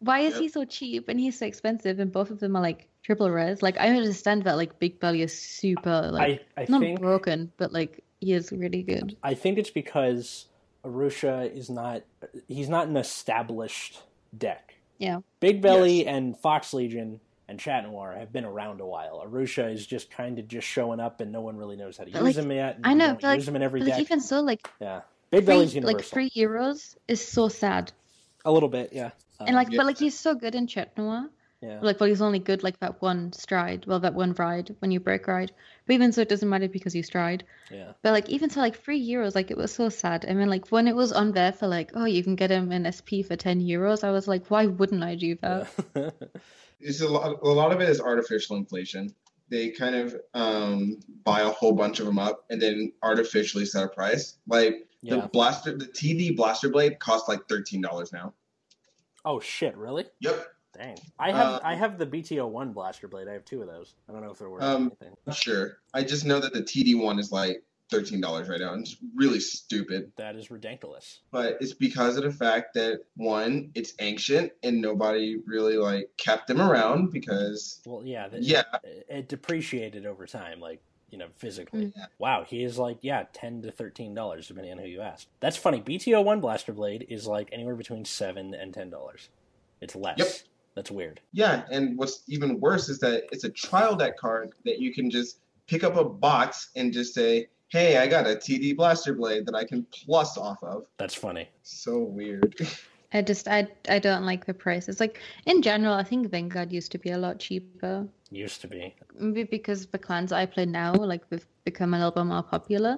why is he so cheap and he's so expensive? And both of them are like triple res. Like, I understand that like Big Belly is super like I think broken, but like he is really good. I think it's because Arusha is not, he's not an established deck. Yeah. Big Belly and Fox Legion and Chatnoir have been around a while. Arusha is just kind of showing up, and no one really knows how to use him yet. I know, but use him in every deck. Even so, like Big Belly's universal. Like €3 is so sad. A little bit, yeah. And like, but like he's so good in Chatnoir. Yeah. Like, well, he's only good like that one stride. Well, that one ride when you break ride. But even so, it doesn't matter because you stride. Yeah. But like, even so, like €3, like it was so sad. I mean, like when it was on there for like, oh, you can get him an SP for €10. I was like, why wouldn't I do that? Yeah. It's a lot of it is artificial inflation. They kind of buy a whole bunch of them up and then artificially set a price. Like the TD Blaster Blade costs like $13 now. Oh shit! Really? Yep. Dang. I have the BTO1 Blaster Blade. I have 2 of those. I don't know if they're worth anything. Sure. I just know that the TD1 is like $13 right now. It's really stupid. That is ridiculous. But it's because of the fact that, one, it's ancient and nobody really like kept them around because it depreciated over time, like, you know, physically. Yeah. Wow, he is like $10 to $13 depending on who you ask. That's funny. BTO1 Blaster Blade is like anywhere between $7 and $10. It's less. Yep. That's weird. Yeah, and what's even worse is that it's a trial deck card that you can just pick up a box and just say, hey, I got a TD Blaster Blade that I can plus off of. That's funny. So weird. I don't like the price. It's like, in general, I think Vanguard used to be a lot cheaper. Used to be. Maybe because the clans I play now, like, they've become a little bit more popular.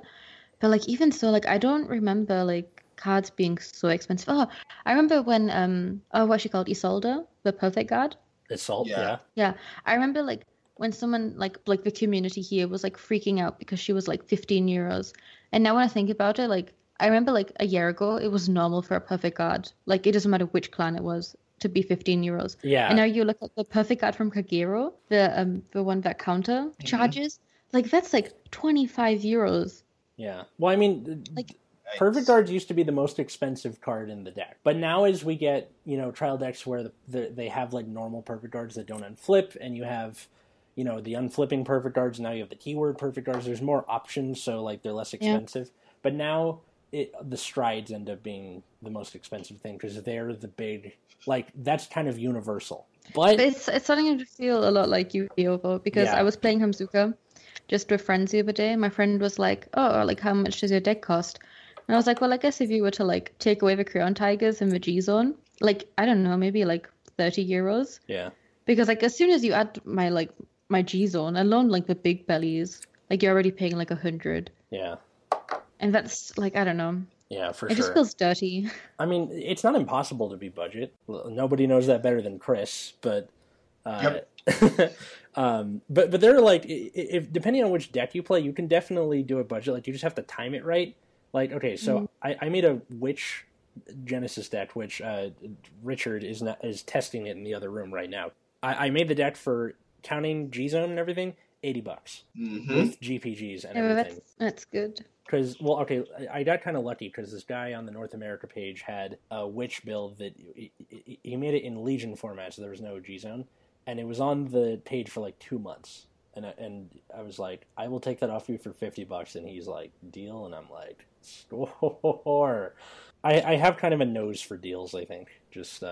But, like, even so, like, I don't remember, like, cards being so expensive. Oh, I remember when, what's she called? Isolde, the Perfect Guard? Isolde, yeah. I remember, like, when someone like the community here was like freaking out because she was like €15. And now when I think about it, like I remember like a year ago it was normal for a Perfect Guard. Like it doesn't matter which clan it was to be €15. Yeah. And now you look at the Perfect Guard from Kagero, the one that counter charges, like that's like €25. Yeah. Well, I mean like Perfect Guards used to be the most expensive card in the deck. But now as we get, you know, trial decks where they have like normal Perfect Guards that don't unflip, and you have, you know, the unflipping Perfect Guards, now you have the keyword Perfect Guards. There's more options, so, like, they're less expensive. Yeah. But now the strides end up being the most expensive thing because they're the big, like, that's kind of universal. But it's starting to feel a lot like Yu-Gi-Oh! Though, because I was playing Hamzuka just with friends the other day. My friend was like, oh, like, how much does your deck cost? And I was like, well, I guess if you were to, like, take away the Creon Tigers and the G-Zone, like, I don't know, maybe, like, €30. Yeah. Because, like, as soon as you add my G-Zone alone, like the Big Bellies, like you're already paying like $100. Yeah. And that's like, I don't know. Yeah, for sure. It just feels dirty. I mean, it's not impossible to be budget. Nobody knows that better than Chris, but yep. but they're like, if depending on which deck you play, you can definitely do a budget. Like you just have to time it right. Like, okay, so I made a witch Genesis deck, which Richard is testing it in the other room right now. I made the deck for, counting G-Zone and everything, $80 with GPGs and everything. That's good. Because, well, okay, I got kind of lucky because this guy on the North America page had a witch build that he made it in Legion format, so there was no G-Zone, and it was on the page for like 2 months. And I was like, I will take that off you for $50, and he's like, deal, and I'm like, score. I have kind of a nose for deals, I think, just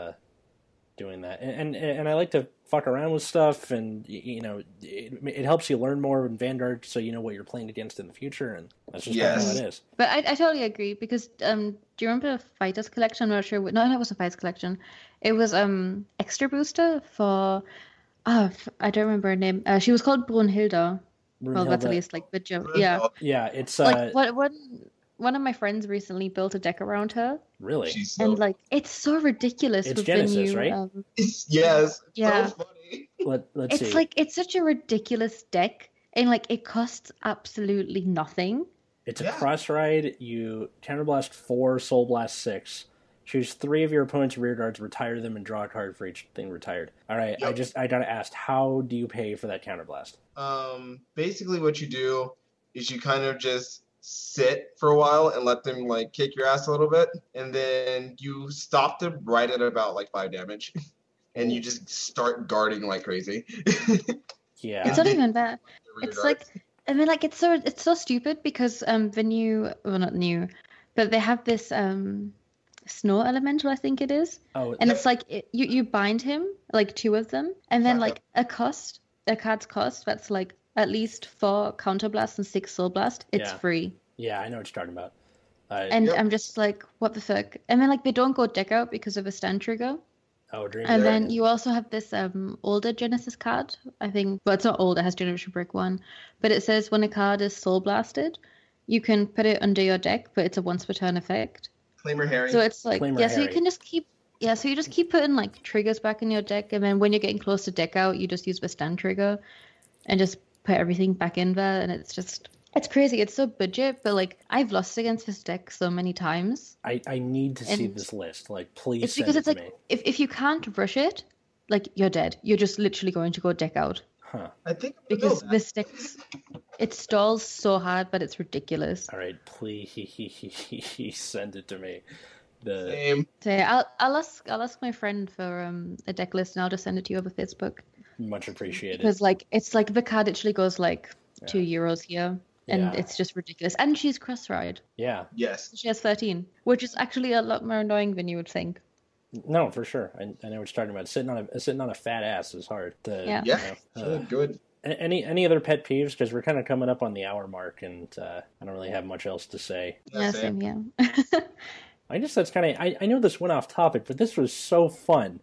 doing that, and I like to fuck around with stuff, and you know it helps you learn more in Vanguard, so you know what you're playing against in the future, and that's just kind of how it is. But I totally agree, because do you remember Fighters Collection? I'm not sure. No, it wasn't Fighters Collection. It was Extra Booster for I don't remember her name. She was called Brunhilda. Well, that's at least like the joke. Yeah. It's like one of my friends recently built a deck around her. Really? And, like, it's so ridiculous. It's Genesis, right? Yes. Yeah. So funny. Let's see. It's like, it's such a ridiculous deck, and like it costs absolutely nothing. It's a cross ride. You counterblast 4, soul blast 6. Choose 3 of your opponent's rear guards, retire them, and draw a card for each thing retired. All right, yep. I gotta ask, how do you pay for that counterblast? Basically, what you do is you kind of just sit for a while and let them like kick your ass a little bit, and then you stop them right at about like 5 damage, and you just start guarding like crazy. Yeah, it's not even bad. It's like, I mean, like it's so stupid because they have this Snore Elemental, I think it is. Oh, and it's like you bind him, like 2 of them, and then like a card's cost that's like at least 4 counterblast and 6 soul blast. It's free. Yeah, I know what you're talking about. I'm just like, what the fuck? And then like they don't go deck out because of a stand trigger. Oh, dream. And then you also have this older Genesis card, I think. Well, it's not old. It has Generation Break 1, but it says when a card is soul blasted, you can put it under your deck, but it's a once per turn effect. Claimer Harry. So it's like, so you can just keep, so you just keep putting like triggers back in your deck, and then when you're getting close to deck out, you just use the stand trigger and just put everything back in there, and it's just, it's crazy. It's so budget, but like I've lost against this deck so many times. I need to see this list. Like, please. It's because it's like, if you can't rush it, like you're dead. You're just literally going to go deck out. Huh. I think because this deck, it stalls so hard, but it's ridiculous. All right, please send it to me. Same. So yeah, I'll ask my friend for a deck list, and I'll just send it to you over Facebook. Much appreciated. Because like it's like the card actually goes like €2 here, and it's just ridiculous. And she's cross ride. Yeah. Yes. She has 13, which is actually a lot more annoying than you would think. No, for sure. I know what you're talking about. Sitting on a fat ass is hard. Good. Any other pet peeves? Because we're kind of coming up on the hour mark, and I don't really have much else to say. Yeah, same. Yeah. I guess that's kind of. I know this went off topic, but this was so fun.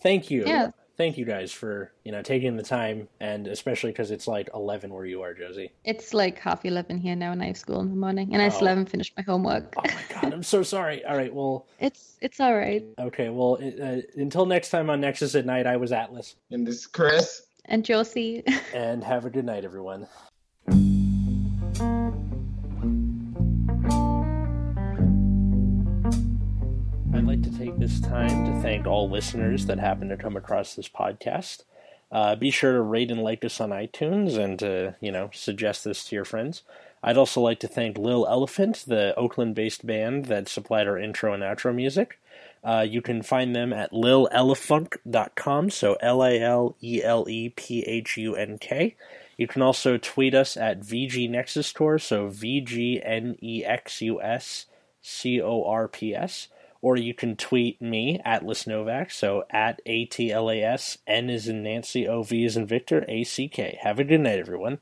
Thank you. Yeah. Thank you guys for taking the time, and especially because it's like 11 where you are, Josie. It's like 11:30 here now, and I have school in the morning, and I still haven't finished my homework. Oh my god, I'm so sorry. All right, well, it's all right. Okay, well, until next time on Nexus at Night, I was Atlas, and this is Chris, and Josie, and have a good night, everyone. To take this time to thank all listeners that happen to come across this podcast. Be sure to rate and like us on iTunes and to, suggest this to your friends. I'd also like to thank Lil Elephant, the Oakland-based band that supplied our intro and outro music. You can find them at lilelephunk.com, so LILELEPHUNK. You can also tweet us at VGNexusCore, so VGNEXUSCORPS. Or you can tweet me, Atlas Novak, so at ATLAS, N is in Nancy, OV is in Victor, ACK. Have a good night, everyone.